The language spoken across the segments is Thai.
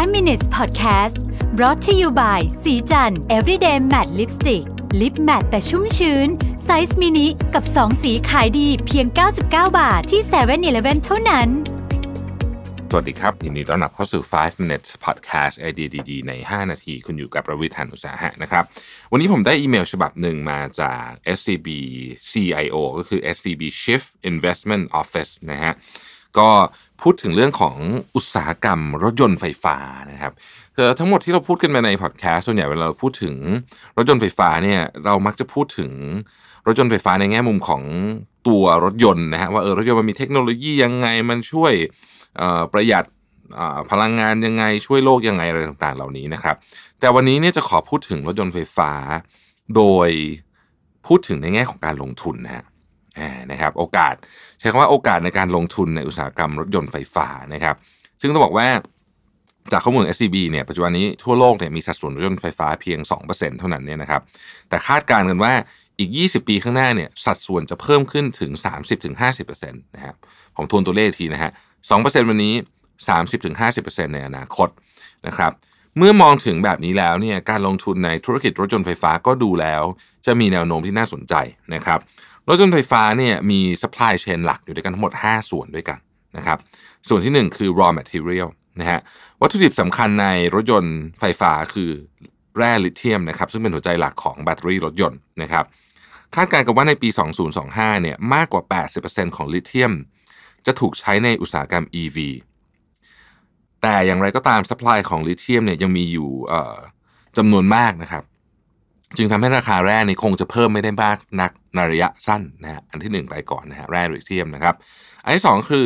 5 minutes podcast brought to you by สีจัน everyday matte lipstick lip matte แต่ชุ่มชื้นไซส์มินิกับ2สีขายดีเพียง99บาทที่ 7-Eleven เท่านั้นสวัสดีครับยินดีต้อนรับเข้าสู่5 minutes podcast ไอเดียดีๆใน5นาทีคุณอยู่กับประวิทย์ หาญอุตสาหะนะครับวันนี้ผมได้อีเมลฉบับหนึ่งมาจาก SCB CIO ก็คือ SCB Chief Investment Office นะฮะก็พูดถึงเรื่องของอุตสาหกรรมรถยนต์ไฟฟ้านะครับทั้งหมดที่เราพูดกันมาในพอดแคสต์ส่วนใหญ่เวลาเราพูดถึงรถยนต์ไฟฟ้าเนี่ยเรามักจะพูดถึงรถยนต์ไฟฟ้าในแง่มุมของตัวรถยนต์นะฮะว่ารถยนต์มันมีเทคโนโลยียังไงมันช่วยประหยัดพลังงานยังไงช่วยโลกยังไงอะไรต่างๆเหล่านี้นะครับแต่วันนี้เนี่ยจะขอพูดถึงรถยนต์ไฟฟ้าโดยพูดถึงในแง่ของการลงทุนนะฮะนะครับโอกาสใช้คำว่าโอกาสในการลงทุนในอุตสาหกรรมรถยนต์ไฟฟ้านะครับซึ่งต้องบอกว่าจากข้อมูล SCB เนี่ยปัจจุบันนี้ทั่วโลกเนี่ยมีสัดส่วนรถยนต์ไฟฟ้าเพียง 2% เท่านั้นเนี่ยนะครับแต่คาดการณ์กันว่าอีก20ปีข้างหน้าเนี่ยสัดส่วนจะเพิ่มขึ้นถึง 30-50% นะครับผมทวนตัวเลขทีนะฮะ 2% วันนี้ 30-50% ในอนาคตนะครับเมื่อมองถึงแบบนี้แล้วเนี่ยการลงทุนในธุรกิจรถยนต์ไฟฟ้าก็ดูแล้วจะมีแนวโน้มที่น่าสนใจนะครับรถยนต์ไฟฟ้าเนี่ยมี supply chain หลักอยู่ด้วยกันทั้งหมด5ส่วนด้วยกันนะครับส่วนที่1คือ raw material นะฮะวัตถุดิบสำคัญในรถยนต์ไฟฟ้าคือแร่ลิเธียมนะครับซึ่งเป็นหัวใจหลักของแบตเตอรี่รถยนต์นะครับคาดการณ์กันว่าในปี2025เนี่ยมากกว่า 80% ของลิเธียมจะถูกใช้ในอุตสาหกรรม EV แต่อย่างไรก็ตาม supply ของลิเธียมเนี่ยยังมีอยู่จำนวนมากนะครับจึงทำให้ราคาแร่นี่คงจะเพิ่มไม่ได้มากนักในระยะสั้นนะฮะอันที่1ไปก่อนนะฮะแร่ลิเธียมนะครับอันที่2คือ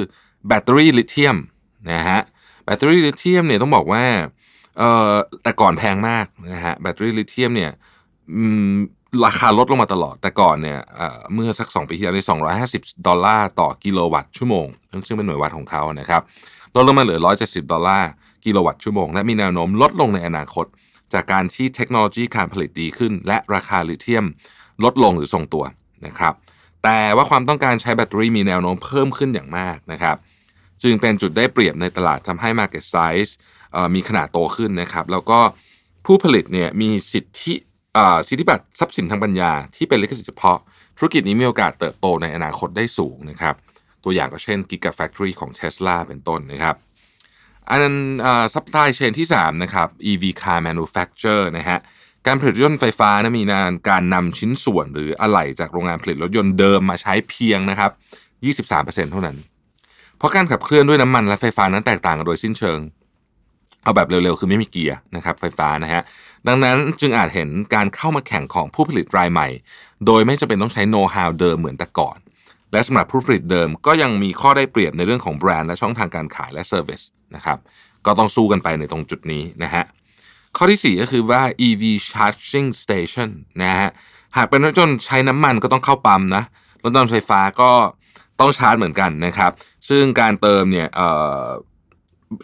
แบตเตอรี่ลิเธียมนะฮะแบตเตอรี่ลิเธียมเนี่ยต้องบอกว่าแต่ก่อนแพงมากนะฮะแบตเตอรี่ลิเธียมเนี่ยราคาลดลงมาตลอดแต่ก่อนเนี่ยเมื่อสัก2ปีที่แล้วได้$250ต่อกิโลวัตต์ชั่วโมงซึ่งเป็นหน่วยวัตต์ของเขานะครับลดลงมาเหลือ$170กิโลวัตต์ชั่วโมงและมีแนวโน้มลดลงในอนาคตจากการที่เทคโนโลยีการผลิตดีขึ้นและราคาลิเธียมลดลงหรือทรงตัวนะครับแต่ว่าความต้องการใช้แบตเตอรี่มีแนวโน้มเพิ่มขึ้นอย่างมากนะครับจึงเป็นจุดได้เปรียบในตลาดทำให้ market size มีขนาดโตขึ้นนะครับแล้วก็ผู้ผลิตเนี่ยมีสิทธิบัตรทรัพย์สินทางปัญญาที่เป็นลิขสิทธิ์เฉพาะธุรกิจนี้มีโอกาสเติบโตในอนาคตได้สูงนะครับตัวอย่างก็เช่น gigafactory ของ Tesla เป็นต้นนะครับอันนั้นsupply chain ที่3นะครับ EV car manufacturer นะฮะการผลิตรถยนต์ไฟฟ้านะมีการนำชิ้นส่วนหรืออะไหล่จากโรงงานผลิตรถยนต์เดิมมาใช้เพียงนะครับ 23% เท่านั้นเพราะการขับเคลื่อนด้วยน้ำมันและไฟฟ้านั้นแตกต่างกันโดยสิ้นเชิงเอาแบบเร็วๆคือไม่มีเกียร์นะครับไฟฟ้านะฮะดังนั้นจึงอาจเห็นการเข้ามาแข่งของผู้ผลิตรายใหม่โดยไม่จำเป็นต้องใช้โนว์ฮาวเดิมเหมือนแต่ก่อนและสำหรับผู้ผลิตเดิมก็ยังมีข้อได้เปรียบในเรื่องของแบรนด์และช่องทางการขายและเซอร์วิสนะครับก็ต้องสู้กันไปในตรงจุดนี้นะฮะข้อที่4ก็คือว่า EV charging station นะฮะหากเป็นรถยนต์ใช้น้ำมันก็ต้องเข้าปั๊มนะรถยนต์ไฟฟ้าก็ต้องชาร์จเหมือนกันนะครับซึ่งการเติมเนี่ย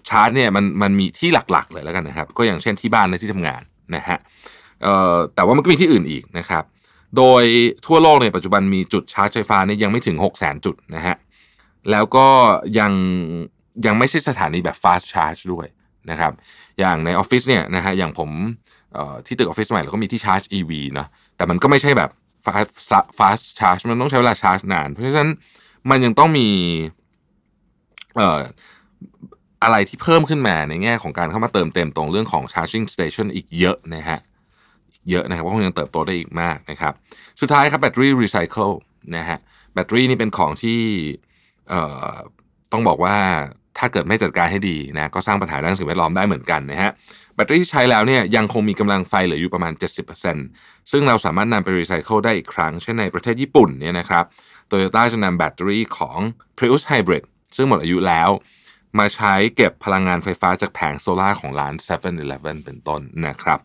ชาร์จเนี่ยมันมีที่หลักๆเลยแล้วกันนะครับก็อย่างเช่นที่บ้านและที่ทำงานนะฮะแต่ว่ามันก็มีที่อื่นอีกนะครับโดยทั่วโลกเนี่ยปัจจุบันมีจุดชาร์จไฟฟ้าเนี่ยยังไม่ถึง 600,000 จุดนะฮะแล้วก็ยังไม่ใช่สถานีแบบ fast charge ด้วยนะครับอย่างในออฟฟิศเนี่ยนะฮะอย่างผมที่ตึกออฟฟิศใหม่เราก็มีที่ชาร์จ EV เนาะแต่มันก็ไม่ใช่แบบ fast charge มันต้องใช้เวลาชาร์จนานเพราะฉะนั้นมันยังต้องมีอะไรที่เพิ่มขึ้นมาในแง่ของการเข้ามาเติมเต็มตรงเรื่องของ charging station อีกเยอะนะครับว่าคงยังเติบโตได้อีกมากนะครับสุดท้ายครับแบตเตอรี่รีไซเคิลนะฮะแบตเตอรี่นี่เป็นของที่ต้องบอกว่าถ้าเกิดไม่จัดการให้ดีนะก็สร้างปัญหาด้านสิ่งแวดล้อมได้เหมือนกันนะฮะแบตเตอรี่ที่ใช้แล้วเนี่ยยังคงมีกำลังไฟเหลืออยู่ประมาณ 70% ซึ่งเราสามารถนำไปรีไซเคิลได้อีกครั้งเช่นในประเทศญี่ปุ่นเนี่ยนะครับ Toyota จะนำแบตเตอรี่ของ Prius Hybrid ซึ่งหมดอายุแล้วมาใช้เก็บพลังงานไฟฟ้าจากแผงโซล่าของร้าน 7-Eleven เป็นต้นนะครับ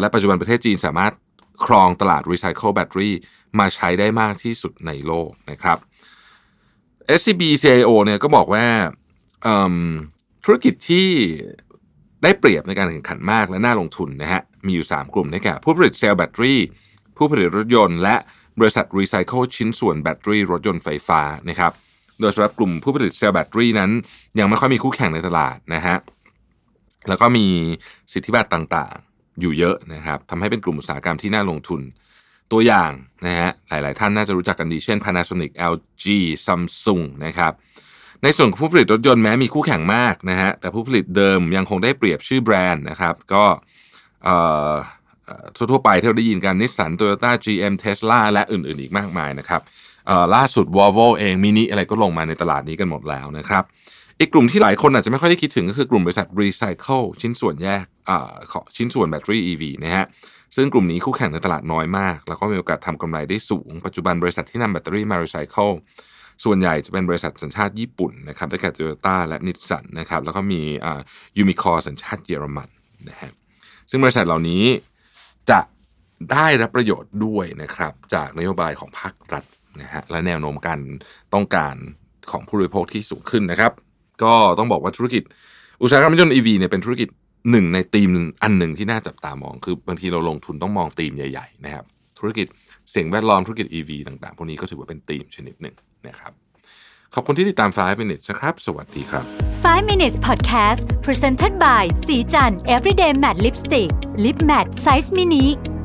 และปัจจุบันประเทศจีนสามารถครองตลาดรีไซเคิลแบตเตอรี่มาใช้ได้มากที่สุดในโลกนะครับ SCB CIO เนี่ยก็บอกว่าธุรกิจที่ได้เปรียบในการแข่งขันมากและน่าลงทุนนะฮะมีอยู่3กลุ่มได้แก่ผู้ผลิตเซลล์แบตเตอรี่ผู้ผลิตรถยนต์และบริษัทรีไซเคิลชิ้นส่วนแบตเตอรี่รถยนต์ไฟฟ้านะครับโดยเฉพาะกลุ่มผู้ผลิตเซลล์แบตเตอรี่นั้นยังไม่ค่อยมีคู่แข่งในตลาดนะฮะ แล้วก็มีสิทธิบัตรต่างๆอยู่เยอะนะครับทำให้เป็นกลุ่มอุตสาหกรรมที่น่าลงทุนตัวอย่างนะฮะหลายๆท่านน่าจะรู้จักกันดีเช่น Panasonic LG Samsung นะครับในส่วนของผู้ผลิตรถยนต์แม้มีคู่แข่งมากนะฮะแต่ผู้ผลิตเดิมยังคงได้เปรียบชื่อแบรนด์นะครับก็ทั่วไปที่เราได้ยินกัน Nissan Toyota GM Tesla และอื่นๆอีกมากมายนะครับล่าสุด Volvo เอง Mini อะไรก็ลงมาในตลาดนี้กันหมดแล้วนะครับอีกกลุ่มที่หลายคนอาจจะไม่ค่อยได้คิดถึงก็คือกลุ่มบริษัทรีไซเคิลชิ้นส่วนแยกชิ้นส่วนแบตเตอรี่ EV นะฮะซึ่งกลุ่มนี้คู่แข่งในตลาดน้อยมากแล้วก็มีโอกาสทำกำไรได้สูงปัจจุบันบริษัทที่นำแบตเตอรี่มารีไซเคิลส่วนใหญ่จะเป็นบริษัทสัญชาติญี่ปุ่นนะครับได้แก่ Toyota และ Nissan นะครับแล้วก็มีUmicore สัญชาติเยอรมันนะฮะซึ่งบริษัทเหล่านี้จะได้รับประโยชน์ด้วยนะครับจากนโยบายของภาครัฐนะฮะและแนวโน้มการต้องการของผู้บริโภคที่สูงขึ้นนะครับก็ต้องบอกว่าธุรกิจอุตสาหกรรมรถยนต์ EV เนี่ยเป็นธุรกิจหนึ่งในธีมอันหนึ่งที่น่าจับตามองคือบางทีเราลงทุนต้องมองธีมใหญ่ๆนะครับธุรกิจสิ่งแวดล้อมธุรกิจ EV ต่างๆพวกนี้ก็ถือว่าเป็นธีมชนิดหนึ่งนะครับขอบคุณที่ติดตาม5 minutes นะครับสวัสดีครับ5 minutes podcast presented by สีจัน everyday matte lipstick lip matte size mini